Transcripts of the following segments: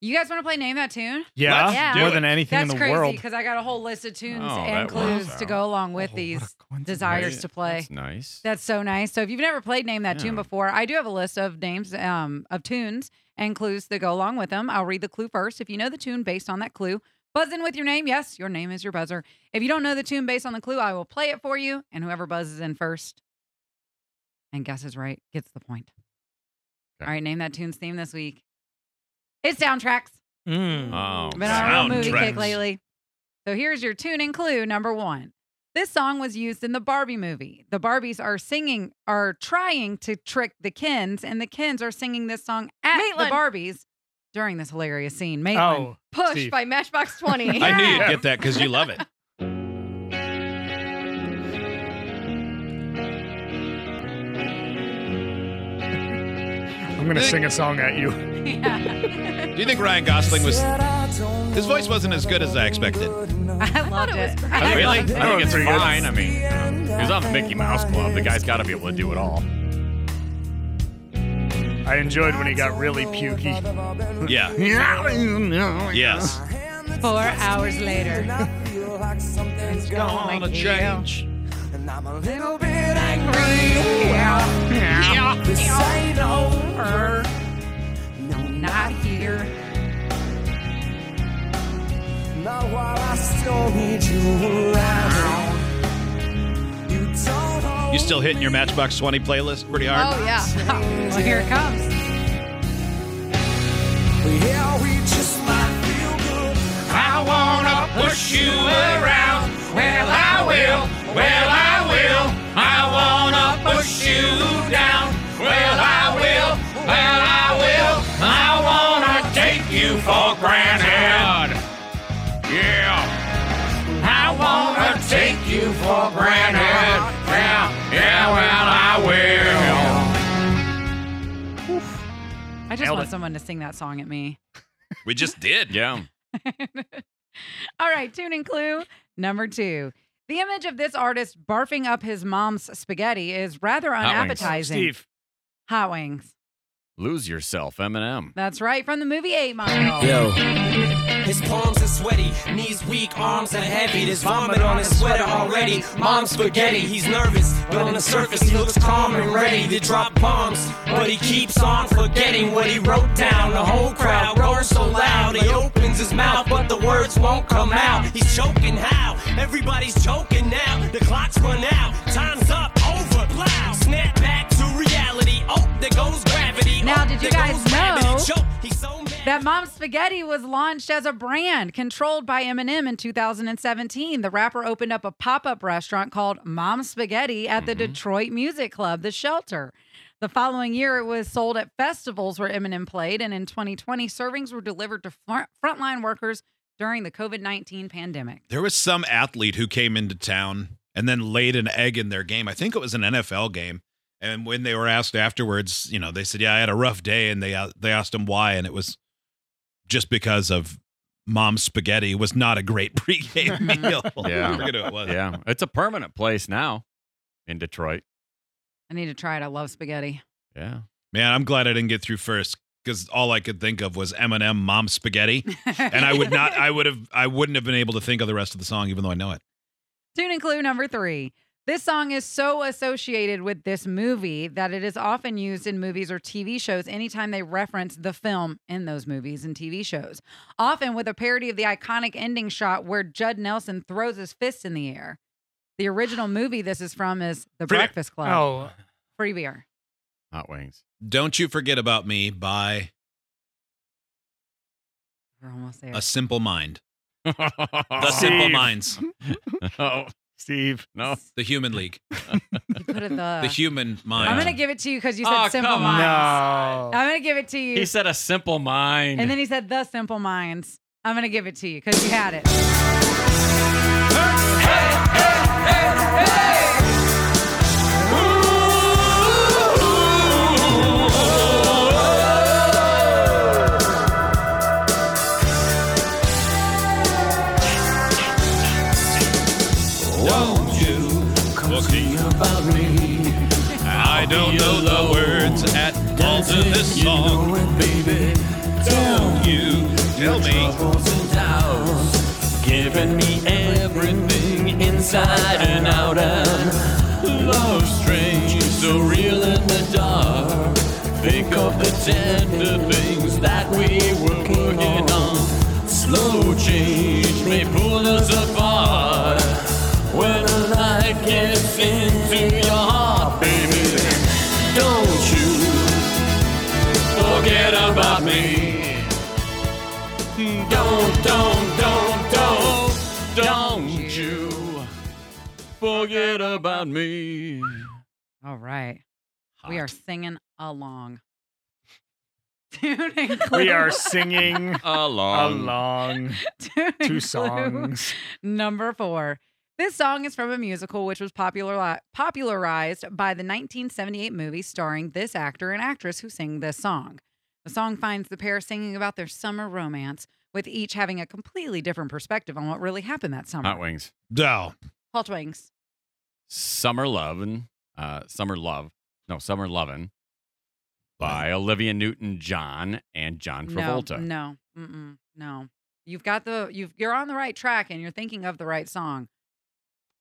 You guys want to play Name That Tune? Yeah, more than anything in the world. That's crazy because I got a whole list of tunes and clues to go along with these desires to play. That's nice. That's so nice. So if you've never played Name That Tune before, I do have a list of names of tunes and clues that go along with them. I'll read the clue first. If you know the tune based on that clue, buzz in with your name. Yes, your name is your buzzer. If you don't know the tune based on the clue, I will play it for you. And whoever buzzes in first and guesses right gets the point. Okay. All right, Name That Tune's theme this week. It's soundtracks. Been on a movie kick lately. So here's your tune and clue number one. This song was used in the Barbie movie. The Barbies are trying to trick the Kens, and the Kens are singing this song at the Barbies during this hilarious scene. Maitland. Pushed by Matchbox 20. I knew you'd get that because you love it. I'm going to sing a song at you. Yeah. Do you think Ryan Gosling was... His voice wasn't as good as I expected. I loved it. I really? I think it's fine. I mean, he's on the Mickey Mouse Club. The guy's got to be able to do it all. I enjoyed when he got really pukey. Yeah. Yes. 4 hours later. It's gonna change. And I'm a little bit angry. Yeah. This ain't over. No, not here. Not while I still need you around. You don't hold. You still hitting your Matchbox 20 playlist pretty hard? Oh, yeah. Well, here it comes. Yeah, we just might feel good. I wanna push you around. Well, I will. Well, I will. I wanna push you down. Well, I will. Well, I will. I wanna take you for granted. Yeah. I wanna take you for granted. Yeah. Yeah, well, I will. Oof. I just want someone to sing that song at me. We just did. Yeah. All right. Tune and clue number two. The image of this artist barfing up his mom's spaghetti is rather unappetizing. Hot wings. Lose yourself, Eminem. That's right, from the movie 8 Mile. Yo. His palms are sweaty, knees weak, arms are heavy. There's vomit on his sweater already. Mom's spaghetti, he's nervous, but on the surface he looks calm and ready to drop bombs. But he keeps on forgetting what he wrote down. The whole crowd roars so loud. He opens his mouth, but the words won't come out. He's choking how? Everybody's choking now. The clock's run out, time's up, over, plow. Snap back to reality, oh, there goes gravity. Now, did you guys know that Mom's Spaghetti was launched as a brand controlled by Eminem in 2017? The rapper opened up a pop-up restaurant called Mom's Spaghetti at the Detroit music club, The Shelter. The following year, it was sold at festivals where Eminem played, and in 2020, servings were delivered to frontline workers during the COVID-19 pandemic. There was some athlete who came into town and then laid an egg in their game. I think it was an NFL game. And when they were asked afterwards, you know, they said, yeah, I had a rough day. And they asked him why. And it was just because of Mom's Spaghetti was not a great pregame meal. Yeah. I forget who it was. Yeah. It's a permanent place now in Detroit. I need to try it. I love spaghetti. Yeah. Man, I'm glad I didn't get through first because all I could think of was Eminem Mom's Spaghetti. And I wouldn't have been able to think of the rest of the song, even though I know it. Tune and clue number three. This song is so associated with this movie that it is often used in movies or TV shows anytime they reference the film in those movies and TV shows, often with a parody of the iconic ending shot where Judd Nelson throws his fist in the air. The original movie this is from is The Breakfast Club. Oh. Free beer. Hot wings. Don't You Forget About Me by... We're almost there. A Simple Mind. The Simple Minds. Oh. Steve, no. The Human League. You put it the Human Mind. I'm going to give it to you because you said Simple Minds. No. I'm going to give it to you. He said A Simple Mind. And then he said The Simple Minds. I'm going to give it to you because you had it. Hey, hey, hey, hey. Don't know the words at all to this song, you know it, baby. Don't you tell me. And doubts, giving me everything inside and out of love strange, so real in the dark. Think of the tender things that we were working on. Slow change may pull us apart. When a light gets into your heart, baby, don't you forget about me. Don't you forget about me. All right. Hot. We are singing along. We are singing along to songs. Number 4. This song is from a musical which was popularized by the 1978 movie starring this actor and actress who sing this song. The song finds the pair singing about their summer romance, with each having a completely different perspective on what really happened that summer. Hot Wings. No. Hot Wings. Summer Lovin' by Olivia Newton-John and John Travolta. No. You're on the right track and you're thinking of the right song.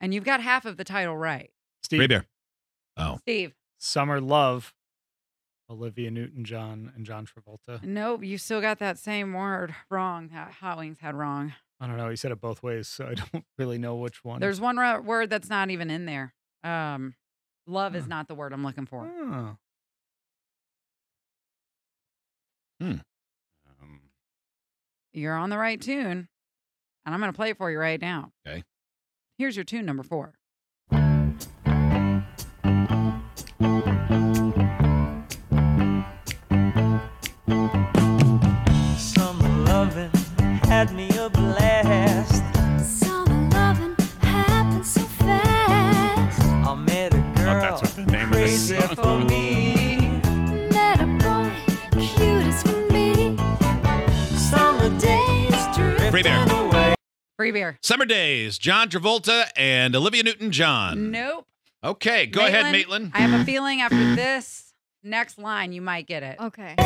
And you've got half of the title right. Steve. Right there. Oh. Steve. Summer Love, Olivia Newton-John and John Travolta. Nope, you still got that same word wrong that Hot Wings had wrong. I don't know. You said it both ways, so I don't really know which one. There's one word that's not even in there. Love is not the word I'm looking for. Oh. You're on the right tune, and I'm going to play it for you right now. Okay. Here's your tune number 4. Summer lovin' had me a blast. Summer lovin' happened so fast. I met a girl that's what the name crazy of for me. Met a boy cute as can be. Summer days drifting away. Free beer. Summer Days, John Travolta and Olivia Newton-John. Nope. Okay, go ahead, Maitland. I have a feeling after this next line, you might get it. Okay.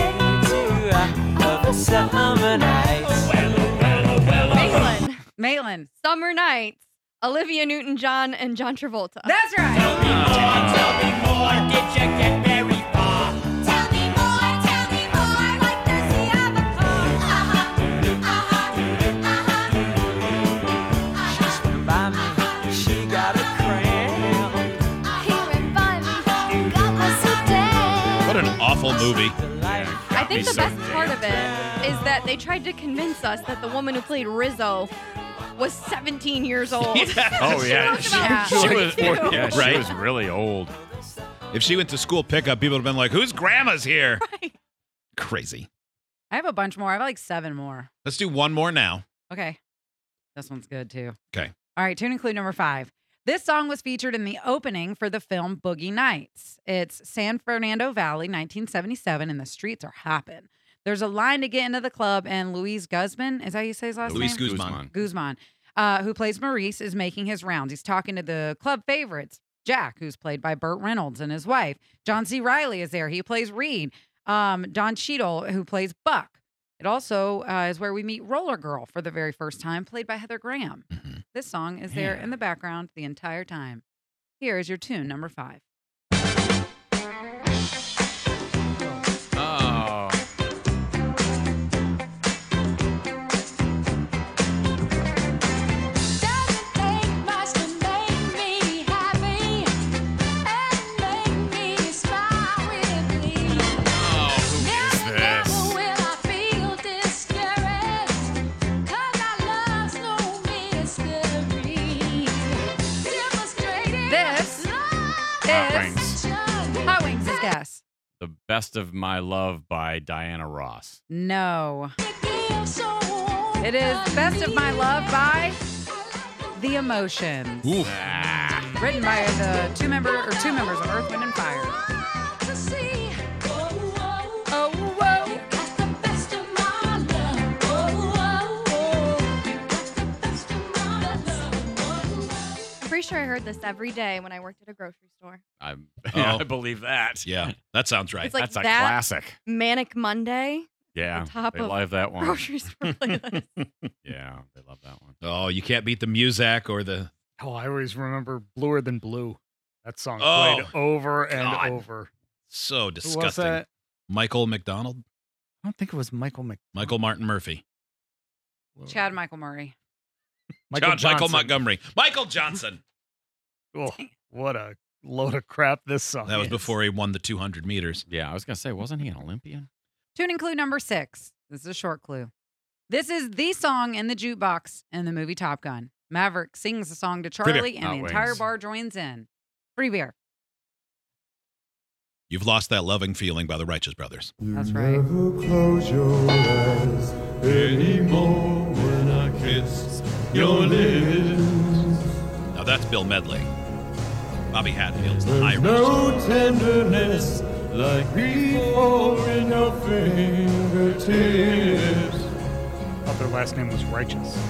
Maitland. Summer Nights, Olivia Newton-John and John Travolta. That's right. Tell me more, did you get very far? Tell me more, like does he have a car? Movie. Yeah, I think the best part of it is that they tried to convince us that the woman who played Rizzo was 17 years old. Yeah. Oh, yeah. She was really old. If she went to school pickup, people would have been like, whose grandma's here? Right. Crazy. I have a bunch more. I have like 7 more. Let's do one more now. Okay. This one's good, too. Okay. All right. Tune and clue number 5. This song was featured in the opening for the film Boogie Nights. It's San Fernando Valley, 1977, and the streets are hopping. There's a line to get into the club, and Luis Guzman, is that how you say his last name? Luis Guzman. Who plays Maurice, is making his rounds. He's talking to the club favorites, Jack, who's played by Burt Reynolds and his wife. John C. Reilly is there. He plays Reed. Don Cheadle, who plays Buck. It also is where we meet Roller Girl for the very first time, played by Heather Graham. Mm-hmm. This song is there in the background the entire time. Here is your tune number 5. Oh. Doesn't take much to make me happy and make me smile with me. Oh, who is this? The Best of My Love by Diana Ross. No. It is The Best of My Love by The Emotions. Ooh. Ah. Written by the two members of Earth, Wind and Fire. I'm pretty sure I heard this every day when I worked at a grocery store. I believe that. Yeah, that sounds right. It's like that's a classic. Manic Monday Yeah, the top they of love that one. Grocery store playlist. Yeah, they love that one. Oh, you can't beat the Muzak or the... Oh, I always remember Bluer Than Blue. That song played over and over. So disgusting. Who was that? Michael McDonald? I don't think it was Michael McDonald. Michael Martin Murphy. Whoa. Chad Michael Murray. Michael Montgomery. Michael Johnson. Oh, what a load of crap this song is. That was before he won the 200 meters. Yeah, I was going to say, wasn't he an Olympian? Tuning clue number 6. This is a short clue. This is the song in the jukebox in the movie Top Gun. Maverick sings the song to Charlie, and the entire bar joins in. Free beer. You've Lost That Loving Feeling by the Righteous Brothers. That's right. Never close your eyes anymore when I kiss your lips. Now that's Bill Medley. Bobby Hatfield's The High Road. No tenderness like before in your fingertips. I thought their last name was Righteous.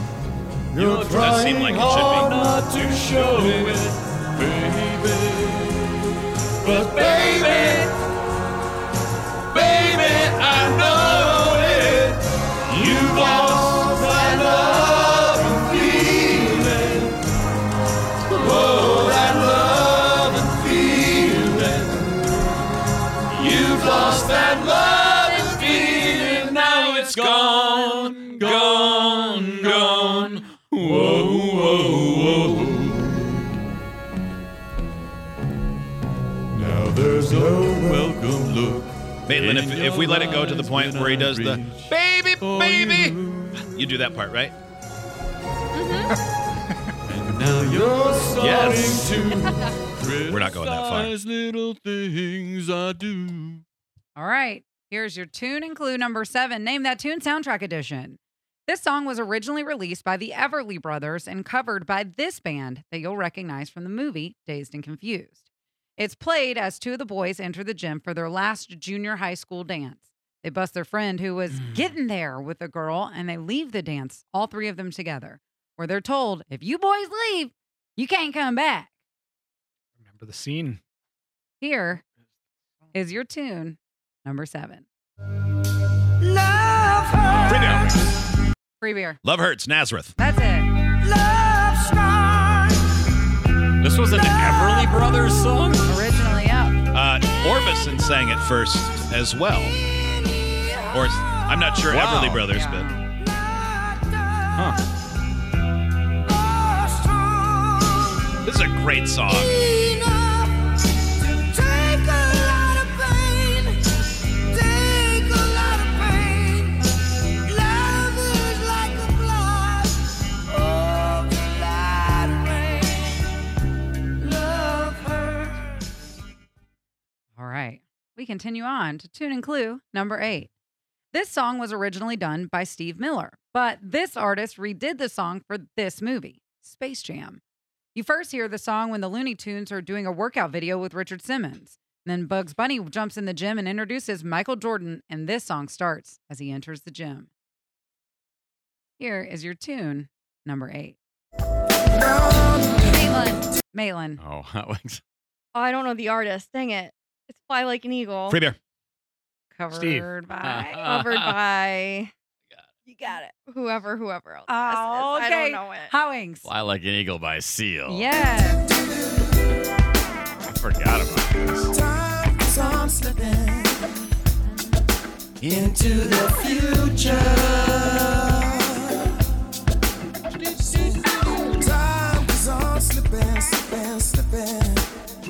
You're does seem like it should be. Not to show it, baby. But baby, I know it. You've lost that loving feeling. Whoa, that loving feeling. You've lost that loving feeling. Now it's gone. Whoa. There's no welcome look. Maitland, if we let it go to the point where he does the baby, you do that part, right? Mm-hmm. And now you're starting to we're not going that far. Little things I do. All right, here's your tune and clue number 7. Name That Tune soundtrack edition. This song was originally released by the Everly Brothers and covered by this band that you'll recognize from the movie Dazed and Confused. It's played as two of the boys enter the gym for their last junior high school dance. They bust their friend who was getting there with a girl, and they leave the dance, all three of them together, where they're told, if you boys leave, you can't come back. Remember the scene. Here is your tune, number 7. Love hurts. Free beer. Love Hurts, Nazareth. That's it. Love strong. This was an Everly Brothers song? Originally, yeah. Orbison sang it first as well. Or, I'm not sure Everly Brothers, but... Huh. This is a great song. All right, we continue on to Tune and Clue number 8. This song was originally done by Steve Miller, but this artist redid the song for this movie, Space Jam. You first hear the song when the Looney Tunes are doing a workout video with Richard Simmons. And then Bugs Bunny jumps in the gym and introduces Michael Jordan, and this song starts as he enters the gym. Here is your tune number 8. Maitland. Oh, I don't know the artist. Dang it. It's Fly Like an Eagle. Free beer. Covered by. You got it. Whoever else. Oh, okay. I don't know it. Howings. Fly Like an Eagle by Seal. Yes. I forgot about this. Time's slipping into the future. Time's all slipping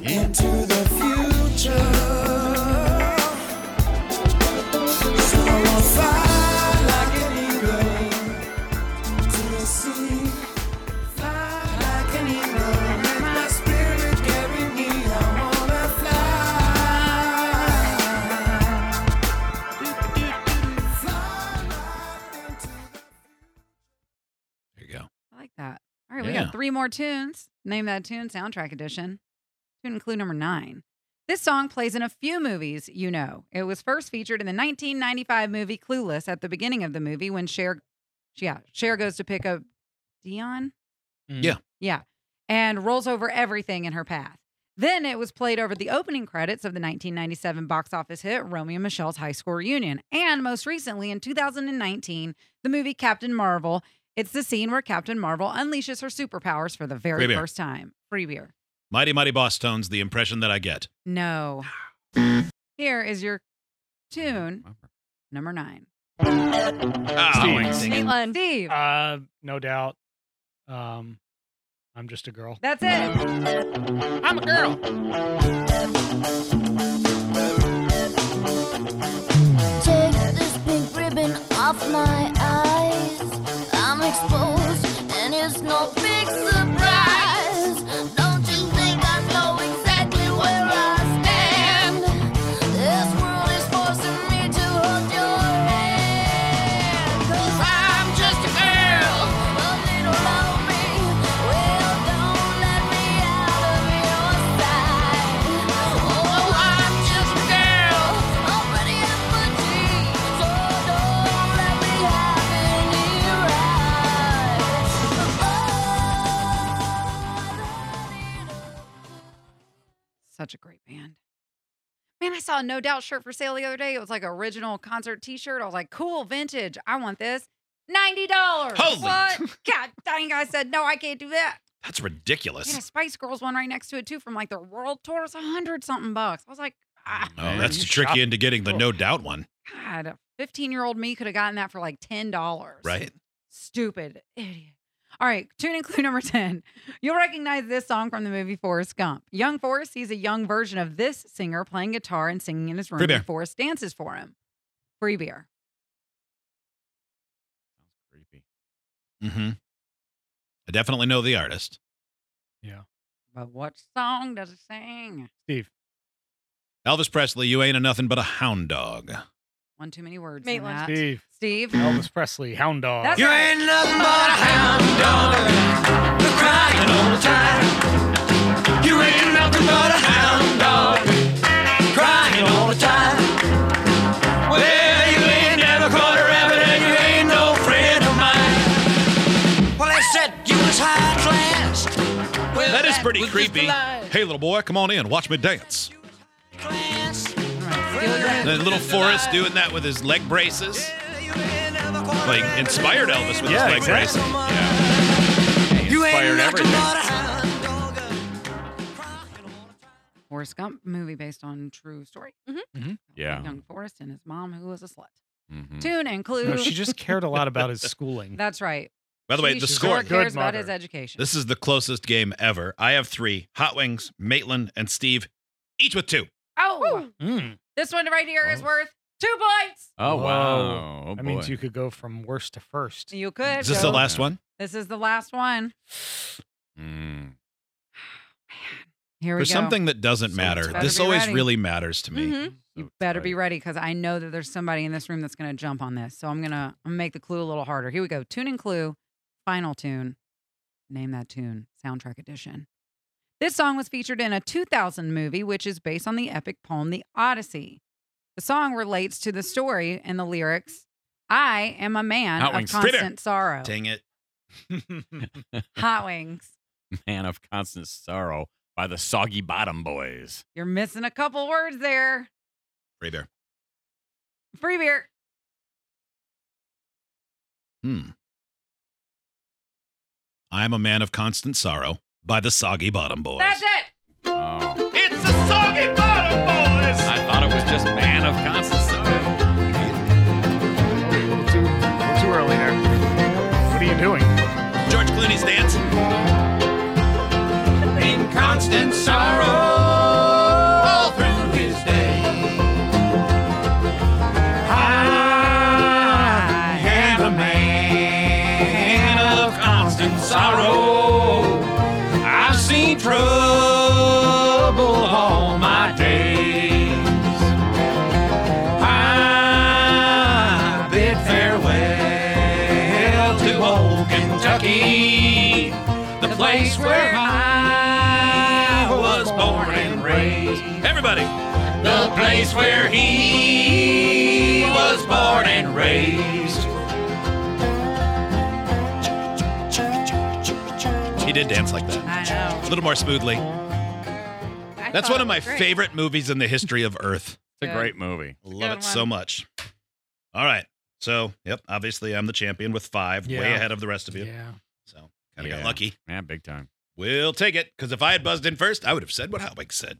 into the future. So I'll fly like an eagle to the sea, fly like an eagle, and my spirit carry me, I wanna fly. There you go. I like that. All right, we got 3 more tunes. Name That Tune soundtrack edition. Tune and clue number 9. This song plays in a few movies you know. It was first featured in the 1995 movie Clueless at the beginning of the movie when Cher goes to pick up Dion? Yeah. And rolls over everything in her path. Then it was played over the opening credits of the 1997 box office hit Romeo and Michelle's High School Reunion. And most recently, in 2019, the movie Captain Marvel. It's the scene where Captain Marvel unleashes her superpowers for the very first time. Free beer. Mighty Mighty Boss Tones, the impression that I get. No. Here is your tune, number 9. Steve. No doubt. I'm just a girl. That's it. I'm a girl. Take this pink ribbon off my eyes. I'm exposed, and it's no big surprise. Don't you think I know exactly where I stand? This world is forcing me to hold your hand. 'Cause I'm just a girl, but they don't know me. Well, don't let me out of your sight. Oh, I'm just a girl, already empty, so don't let me have any rights. Such a great band. Man, I saw a No Doubt shirt for sale the other day. It was like an original concert t-shirt. I was like, cool, vintage. I want this. $90. Holy- What? God dang, I said, no, I can't do that. That's ridiculous. And a Spice Girls one right next to it, too, from like their world tour. It's $100-something. I was like, ah, Oh, man, that's the you trick shop- you into getting the No Doubt one. God, a 15-year-old me could have gotten that for like $10. Right? Stupid idiot. All right, tune in clue number 10. You'll recognize this song from the movie Forrest Gump. Young Forrest sees a young version of this singer playing guitar and singing in his room. Free beer. And Forrest dances for him. Free beer. Creepy. Mm-hmm. I definitely know the artist. Yeah. But what song does it sing? Steve. Elvis Presley, you ain't a nothing but a hound dog. One too many words in that. Steve. Steve. Elvis Presley, Hound Dog. That's You right. ain't nothing but a hound dog, the crying all the time. You ain't nothing but a hound dog, crying all the time. Well, you ain't never caught a rabbit and you ain't no friend of mine. Well, they said you was high class. Well, that is pretty creepy. Hey, little boy, come on in, watch me dance. The little Forrest doing that with his leg braces. Like, inspired Elvis with his leg braces. Yeah. He inspired everything. Forrest Gump, movie based on true story. Mm-hmm. Mm-hmm. Yeah. Young Forrest and his mom, who was a slut. Mm-hmm. Tune and clue. No, she just cared a lot about his schooling. That's right. By the way, the score. She cares about his education. This is the closest game ever. I have 3. Hot Wings, Maitland, and Steve, each with 2. Oh! Mm. This one right here is worth 2 points. Oh, wow. Oh, that means you could go from worst to first. You could. Is this the last one? This is the last one. Mm. Here we go. For something that doesn't matter, this always really matters to me. Mm-hmm. You better be ready, because I know that there's somebody in this room that's going to jump on this. So I'm gonna make the clue a little harder. Here we go. Tune and clue. Final tune. Name That Tune. Soundtrack edition. This song was featured in a 2000 movie, which is based on the epic poem, The Odyssey. The song relates to the story and the lyrics, I am a man Hot of wings. Constant sorrow. Dang it. Hot Wings. Man of Constant Sorrow by the Soggy Bottom Boys. You're missing a couple words there. Free beer. Free beer. I am a man of constant sorrow. By the Soggy Bottom Boys. That's it! Oh. It's the Soggy Bottom Boys! I thought it was just Man of Constant Sorrow. Too early there. What are you doing? George Clooney's dance. In constant sorrow, all through his day. I am a man of constant sorrow. Seen trouble all my days. I bid farewell to old Kentucky, the place where I was born and raised. Everybody, the place where he was born and raised. He did dance like that. I know. A little more smoothly. That's one of my favorite movies in the history of Earth. It's a great movie. Love it so much. All right. So, yep, obviously I'm the champion with 5, way ahead of the rest of you. Yeah. So, kind of got lucky. Yeah, big time. We'll take it, because if I had buzzed in first, I would have said what Howick said.